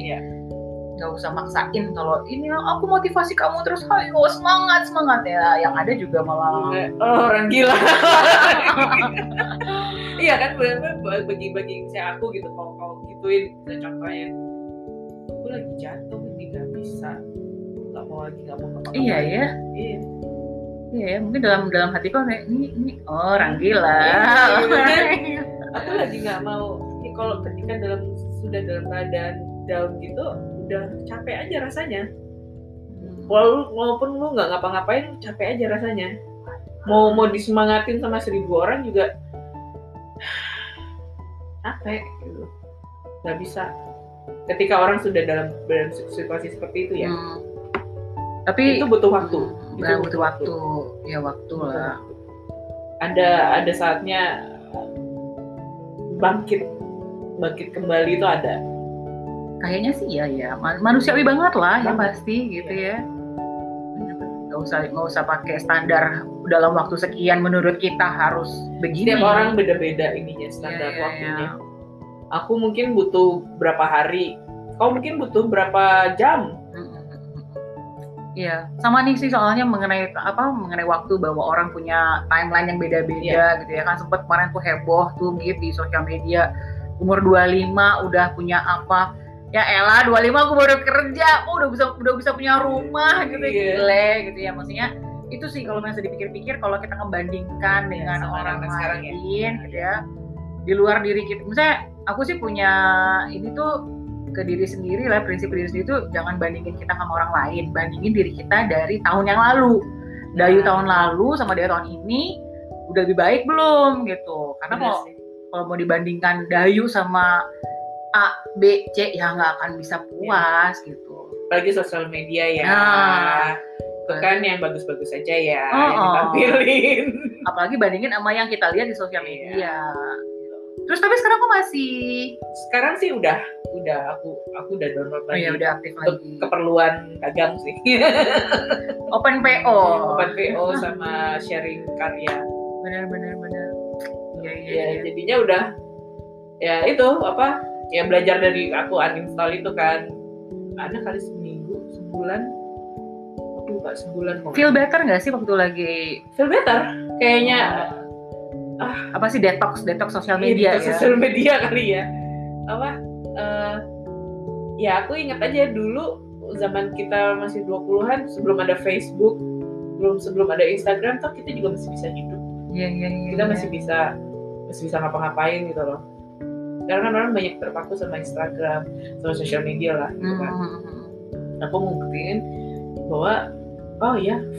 nggak usah maksain kalau ini aku motivasi kamu terus, ayo semangat ya, yang ada juga malah orang gila. Iya kan, benar-benar bagi-bagi saya aku gitu, kalau gituin contohnya aku lagi jatuh nih, nggak bisa, nggak mau lagi, nggak mau apa-apa. Iya mungkin dalam hatiku kayak ini orang gila. Aku lagi nggak mau ini, kalau ketika dalam keadaan down gitu udah capek aja rasanya. Walaupun lu nggak ngapa-ngapain, capek aja rasanya. Mau disemangatin sama 1000 orang juga capek gitu, nggak bisa ketika orang sudah dalam situasi seperti itu ya. Tapi itu butuh waktu, butuh waktu. Ada saatnya bangkit kembali itu ada. Kayaknya sih ya, manusiawi banget lah ya pasti gitu ya. Nggak usah pakai standar dalam waktu sekian menurut kita harus begini. Setiap orang beda-beda ininya standar waktunya. Ya. Aku mungkin butuh berapa hari, kau mungkin butuh berapa jam. Iya, sama nih sih soalnya mengenai waktu, bahwa orang punya timeline yang beda-beda gitu ya kan. Sempet kemarin tuh heboh tuh gitu di sosial media, umur 25 udah punya apa. Ya elah, 25 aku baru kerja, udah bisa punya rumah gitu. Gile gitu ya, maksudnya itu sih kalau misalnya dipikir-pikir, kalau kita ngebandingkan dengan orang lain gitu ya, di luar diri kita. Misalnya aku sih punya ini tuh ke diri sendiri lah, prinsip diri sendiri tuh jangan bandingin kita sama orang lain, bandingin diri kita dari tahun yang lalu. Dayu tahun lalu sama Dayu tahun ini udah lebih baik belum gitu. Karena kalau mau dibandingkan Dayu sama A, B, C ya nggak akan bisa puas gitu. Apalagi sosial media ya. Bukan yang bagus-bagus aja ya yang ditampilin. Apalagi bandingin sama yang kita lihat di sosial media. Terus tapi sekarang aku masih sih udah aku udah download lagi. Oh, ya, udah aktif untuk lagi. Keperluan dagang sih. Open PO sama sharing karya. Benar. Ya, jadinya udah ya itu apa? Ya belajar dari aku uninstall itu kan. Ada kali seminggu, sebulan. Aku enggak sebulan kok. Feel better enggak sih waktu lagi? Feel better kayaknya. Apa sih detox sosial media ya? Sosial media kali ya. Ya aku ingat aja dulu zaman kita masih 20-an, sebelum ada Facebook, sebelum ada Instagram, toh kita juga masih bisa hidup. Iya. Kita masih bisa ngapa-ngapain gitu loh. Karena kan orang banyak terpaku sama Instagram, sama sosial media lah gitu kan. Aku nguktiin bahwa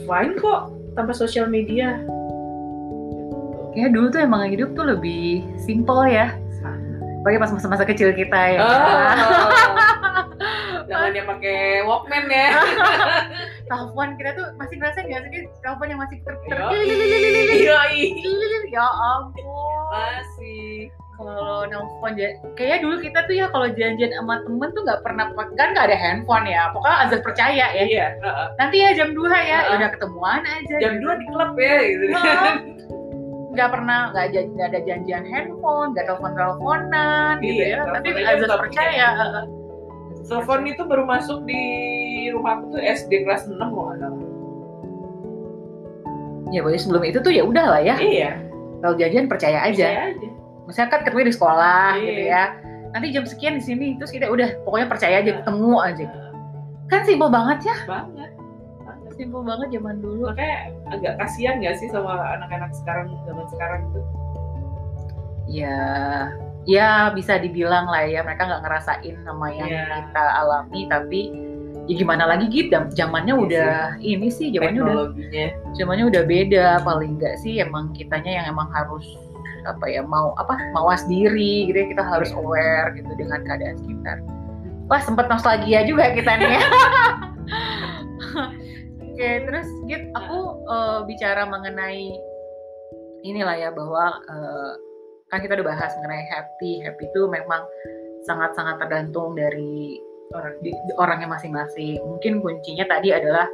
fine kok tanpa sosial media. Ya dulu tuh emang hidup tuh lebih simpel ya. Bagi pas masa-masa kecil kita ya. Zamannya pakai Walkman ya. Telepon kita tuh masih ngerasain nggak sih telepon yang masih ya ampun. Masih. Kalau nelfon kayaknya dulu kita tuh ya kalau janjian sama temen tuh nggak pernah, kan nggak ada handphone ya, pokoknya azas percaya ya. Iya. Nanti ya jam 2 ya udah ketemuan aja. Jam 2 di klub ya gitu. Nggak ada janjian handphone, nggak telepon-teleponan gitu ya. Tapi azas percaya. Telepon itu baru masuk di rumah aku tuh SD kelas 6 kalau nggak salah. Ya boleh, sebelum itu tuh ya udah lah ya. Iya. Kalau janjian percaya aja. Misalnya kan ketemu di sekolah gitu ya. Nanti jam sekian di sini, terus kita udah pokoknya percaya aja, ketemu aja. Kan simpel banget ya. Simpel banget zaman dulu. Makanya agak kasihan nggak sih sama anak-anak sekarang, zaman sekarang itu? Ya bisa dibilang lah ya, mereka nggak ngerasain sama yang kita alami, tapi ya gimana lagi gitu, zamannya udah sih. Ini sih zamannya udah beda, paling nggak sih emang kitanya yang emang harus mawas diri gitu ya, kita harus aware gitu dengan keadaan sekitar. Wah sempet nostalgia juga kita nih. Oke, terus Git, aku bicara mengenai inilah ya, bahwa kan kita udah bahas mengenai happy itu memang sangat-sangat tergantung dari orangnya masing-masing. Mungkin kuncinya tadi adalah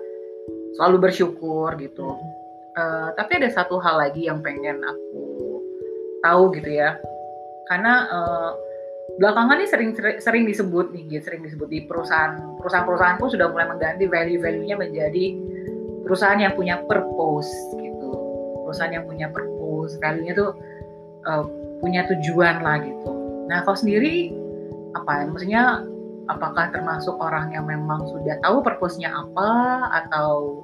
selalu bersyukur gitu. Tapi ada satu hal lagi yang pengen aku tahu gitu ya, karena belakangan ini sering disebut nih, di perusahaan pun sudah mulai mengganti value-value-nya menjadi perusahaan yang punya purpose gitu. Perusahaan yang punya purpose, value-nya tuh punya tujuan lah gitu. Nah, kau sendiri apa? Maksudnya apakah termasuk orang yang memang sudah tahu purpose-nya apa, atau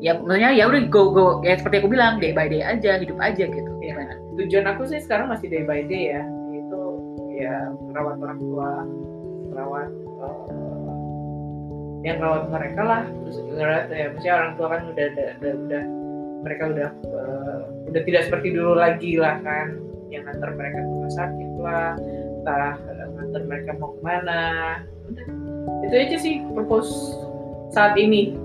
Ya maksudnya ya udah go ya seperti aku bilang, day by day aja, hidup aja gitu. Ya. Tujuan aku sih sekarang masih day by day ya, itu ya merawat orang tua, yang merawat mereka lah. Terus ya maksudnya orang tua kan udah mereka udah udah tidak seperti dulu lagi lah kan, yang nganter mereka ke rumah sakit lah, entah nganter mereka mau kemana. Udah, itu aja sih purpose saat ini.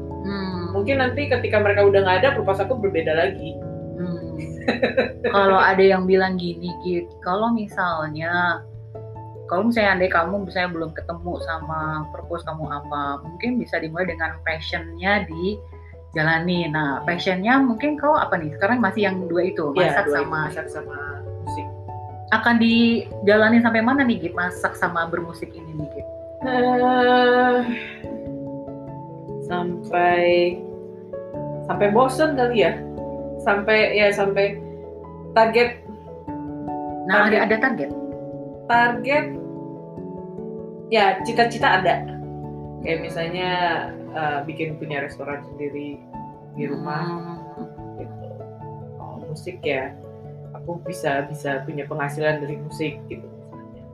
Mungkin nanti ketika mereka udah nggak ada, purpose aku berbeda lagi. Kalau ada yang bilang gini, Git, kalau misalnya andai kamu misalnya belum ketemu sama purpose kamu apa, mungkin bisa dimulai dengan passionnya dijalani. Nah, passionnya mungkin kau apa nih? Sekarang masih yang dua itu, masak ya, masak sama musik. Akan dijalani sampai mana nih, Git? Masak sama bermusik ini nih, Git? Sampai bosen kali ya. Sampai target. Nah, ada target. Target ya, cita-cita ada, kayak misalnya bikin punya restoran sendiri di rumah gitu. Musik ya, aku bisa punya penghasilan dari musik gitu misalnya.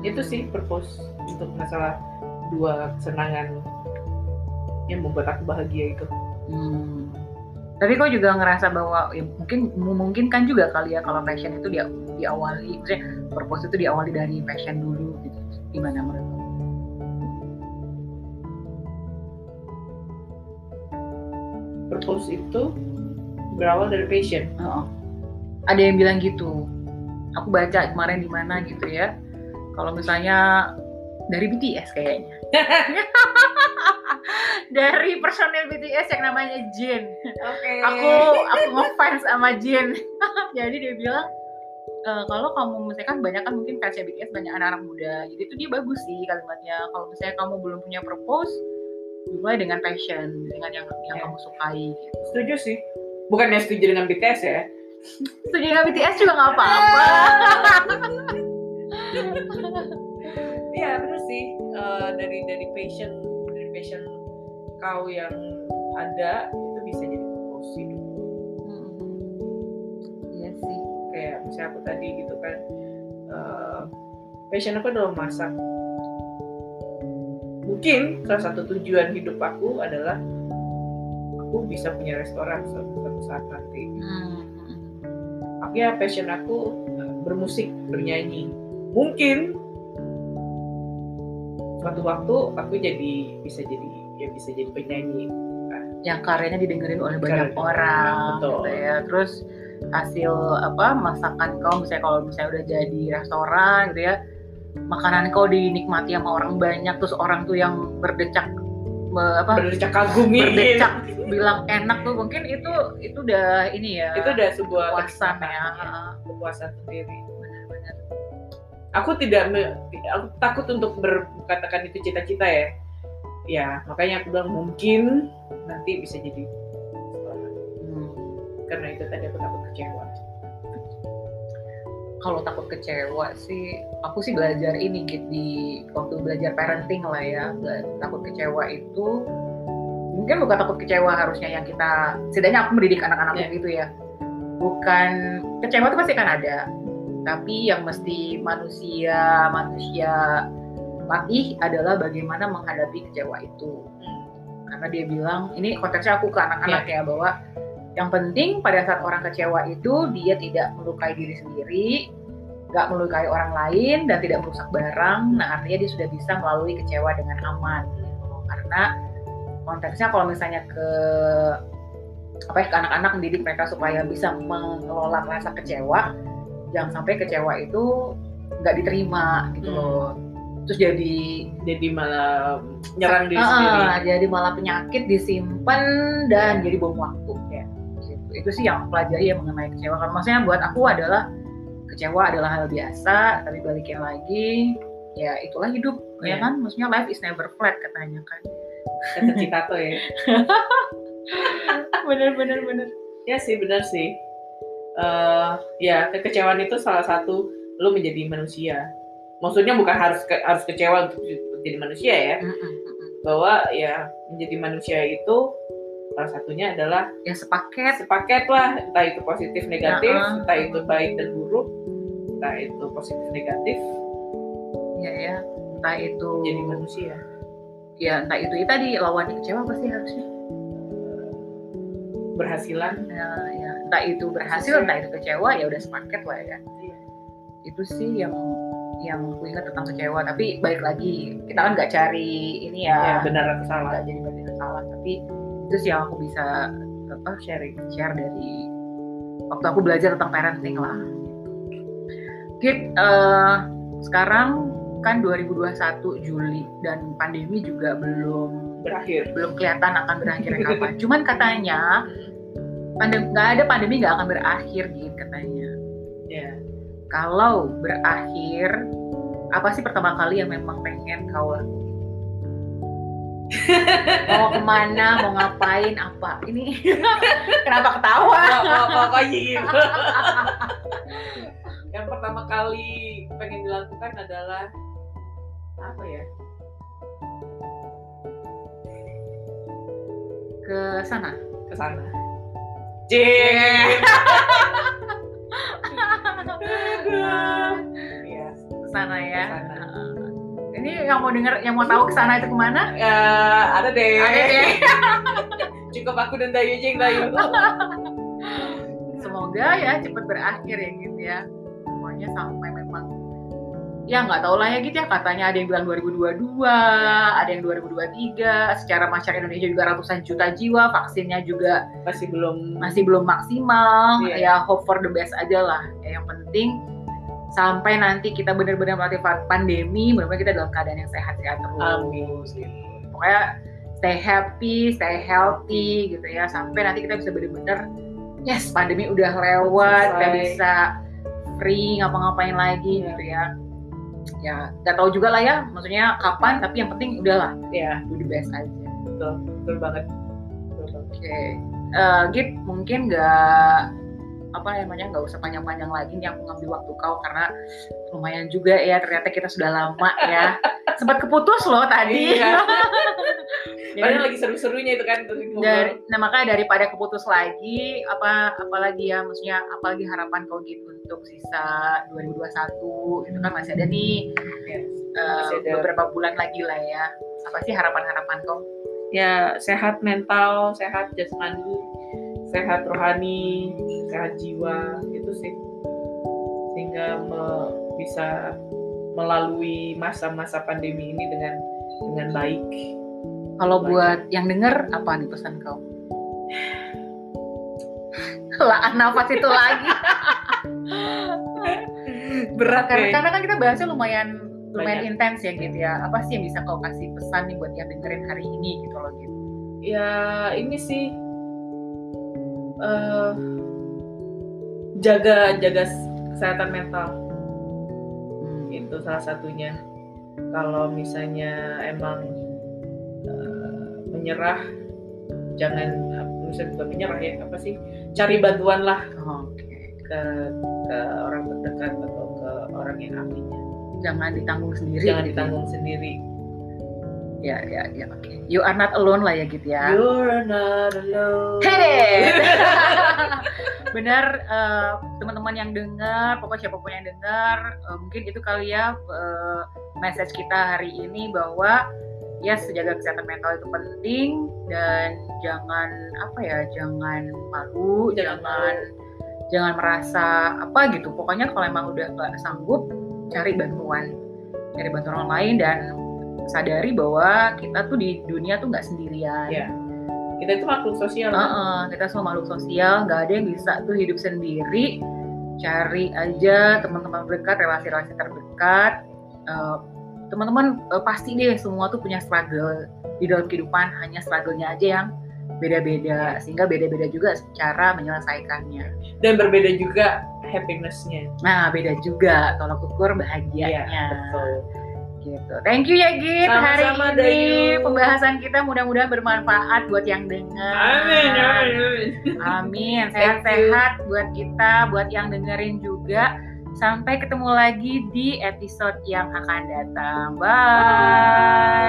Itu sih purpose untuk masalah dua kesenangan yang membuat aku bahagia itu. Tapi kau juga ngerasa bahwa ya, mungkin kan juga kali ya kalau passion itu dia diawali, maksudnya purpose itu diawali dari passion dulu gitu. Gimana menurut kamu? Purpose itu berawal dari passion. Oh. Ada yang bilang gitu. Aku baca kemarin di mana gitu ya. Kalau misalnya dari BTS kayaknya. Dari personil BTS yang namanya Jin. Okay. Aku ngefans sama Jin. Jadi dia bilang kalau kamu misalnya kan banyak kan mungkin fansnya BTS banyak anak-anak muda. Jadi itu dia bagus sih kalimatnya. Kalau misalnya kamu belum punya purpose, mulai dengan passion, dengan yang kamu sukai. Setuju sih. Bukannya setuju dengan BTS ya? Setuju dengan BTS juga nggak apa-apa. Iya benar sih. Dari passion kau yang ada itu bisa jadi purpose hidup. Iya sih, kayak misalnya aku tadi gitu kan, passion aku adalah masak. Mungkin salah satu tujuan hidup aku adalah aku bisa punya restoran suatu saat nanti. Akhirnya passion aku bermusik, bernyanyi. Mungkin suatu waktu aku bisa jadi penyanyi yang karyanya didengerin oleh banyak orang, gitu ya. Terus hasil masakan kau misalnya kalau misalnya udah jadi restoran gitu ya, makanan kau dinikmati sama orang banyak, terus orang tuh yang berdecak kagum, berdecak bilang enak tuh, mungkin itu udah ini ya, itu udah sebuah kepuasan ya, kepuasan sendiri. Benar-benar aku takut untuk berkatakan itu cita-cita ya. Ya, makanya aku bilang mungkin nanti bisa jadi sekolah. Karena itu tadi aku takut kecewa. Kalau takut kecewa sih, aku sih belajar ini gitu di waktu belajar parenting lah ya. Takut kecewa itu mungkin bukan takut kecewa harusnya yang kita, setidaknya aku mendidik anak-anakku gitu ya. Bukan kecewa itu pasti akan ada. Tapi yang mesti manusia latih adalah bagaimana menghadapi kecewa itu. Karena dia bilang, ini konteksnya aku ke anak-anak ya, bahwa yang penting pada saat orang kecewa itu dia tidak melukai diri sendiri, nggak melukai orang lain, dan tidak merusak barang. Nah, artinya dia sudah bisa melalui kecewa dengan aman. Karena konteksnya kalau misalnya ke anak-anak, mendidik mereka supaya bisa mengelola rasa kecewa, jangan sampai kecewa itu nggak diterima gitu loh. Terus jadi malah nyerang diri sendiri. Jadi malah penyakit disimpan dan jadi bom waktu ya. Gitu. Itu sih yang pelajari ya mengenai kecewa. Karena maksudnya buat aku adalah kecewa adalah hal biasa, tapi balikin lagi ya itulah hidup ya kan. Maksudnya life is never flat katanya kan. Kata Citato ya. bener. Ya sih, bener sih. Kekecewaan itu salah satu lo menjadi manusia. Maksudnya bukan harus kecewa untuk jadi manusia ya. Bahwa ya menjadi manusia itu salah satunya adalah ya sepaket lah, entah itu positif negatif, entah itu baik dan buruk, entah itu positif negatif. Ya, entah itu jadi manusia. Ya, entah itu tadi lawan kecewa pasti harusnya berhasilan. Ya. entah itu berhasil, entah itu kecewa, ya udah sepaket lah ya. Itu sih yang ku ingat tentang kecewa, tapi balik lagi kita kan nggak cari ini ya, benar atau salah, jadi benar salah, tapi itu sih yang aku bisa share dari waktu aku belajar tentang parenting lah. Sekarang kan 2021 Juli dan pandemi juga belum berakhir, belum kelihatan akan berakhirnya kapan. Cuman katanya pandemi nggak akan berakhir gitu katanya. Yeah. Kalau berakhir, apa sih pertama kali yang memang pengen kau lakukan? Mau kemana, mau ngapain, apa? Ini kenapa ketawa? Pokoknya gitu. Yang pertama kali pengen dilakukan adalah apa ya? Ke sana. Jin. Ya, kesana ya. Kesana. Ini yang mau dengar, yang mau tahu kesana itu kemana? Ya, ada deh. Cukup aku dan Dayu. Semoga ya cepat berakhir ya gitu ya. Semuanya sampai memang ya nggak tahu lah ya gitu ya, katanya ada yang bilang 2022, ada yang 2023. Secara masyarakat Indonesia juga ratusan juta jiwa, vaksinnya juga masih belum maksimal. Yeah. Ya hope for the best aja lah. Ya, yang penting sampai nanti kita benar-benar melalui pandemi, mudah-mudahan kita dalam keadaan yang sehat-sehat terus. Amin. Gitu. Pokoknya stay happy, stay healthy gitu ya. Sampai nanti kita bisa benar-benar yes pandemi udah lewat, kita bisa free ngapa-ngapain lagi gitu ya. Ya nggak tahu juga lah ya maksudnya kapan, tapi yang penting udahlah ya do the best aja. Betul banget. Oke. Git mungkin nggak usah panjang-panjang lagi nih, aku ngambil waktu kau karena lumayan juga ya, ternyata kita sudah lama ya. Sempat keputus loh tadi. Iya. Padahal lagi seru-serunya itu kan. Nah makanya daripada keputus lagi, apalagi ya maksudnya apalagi harapan kau gitu untuk sisa 2021 itu kan masih ada nih. Yes. Masih ada beberapa bulan lagi lah ya. Apa sih harapan kau? Ya sehat mental, sehat jasmani, sehat rohani, sehat jiwa itu sih, sehingga bisa melalui masa-masa pandemi ini dengan baik. Kalau buat yang dengar apa nih pesan kau? Lahan nafas itu lagi. Berat karena kan kita bahasnya lumayan intens ya gitu ya. Apa sih yang bisa kau kasih pesan nih buat yang dengerin hari ini gitu loh gitu? Ya ini sih. Jaga kesehatan mental itu salah satunya. Kalau misalnya emang menyerah, jangan misalnya bukan menyerah ya apa sih, cari bantuan lah ke orang terdekat atau ke orang yang ahlinya. Jangan ditanggung sendiri. Ya, oke. Okay. You are not alone lah ya gitu ya. You are not alone. Hey! Benar, teman-teman yang dengar, pokoknya siapapun yang dengar, mungkin itu kali ya message kita hari ini bahwa yes, jaga kesehatan mental itu penting dan jangan malu, jangan merasa apa gitu. Pokoknya kalau emang udah nggak sanggup, cari bantuan orang lain dan sadari bahwa kita tuh di dunia tuh nggak sendirian. Yeah. Kita itu makhluk sosial. Kita semua makhluk sosial, nggak ada yang bisa tuh hidup sendiri. Cari aja teman-teman terdekat, relasi-relasi terdekat. Teman-teman pasti deh semua tuh punya struggle di dalam kehidupan, hanya struggle-nya aja yang beda-beda, sehingga beda-beda juga cara menyelesaikannya. Dan berbeda juga happiness-nya. Nah, beda juga tolak ukur bahagianya. Yeah, betul. Gitu. Thank you ya Git hari ini Dayu. Pembahasan kita mudah-mudahan bermanfaat buat yang dengar. Amin. Sehat-sehat buat kita, buat yang dengerin juga. Sampai ketemu lagi di episode yang akan datang. Bye.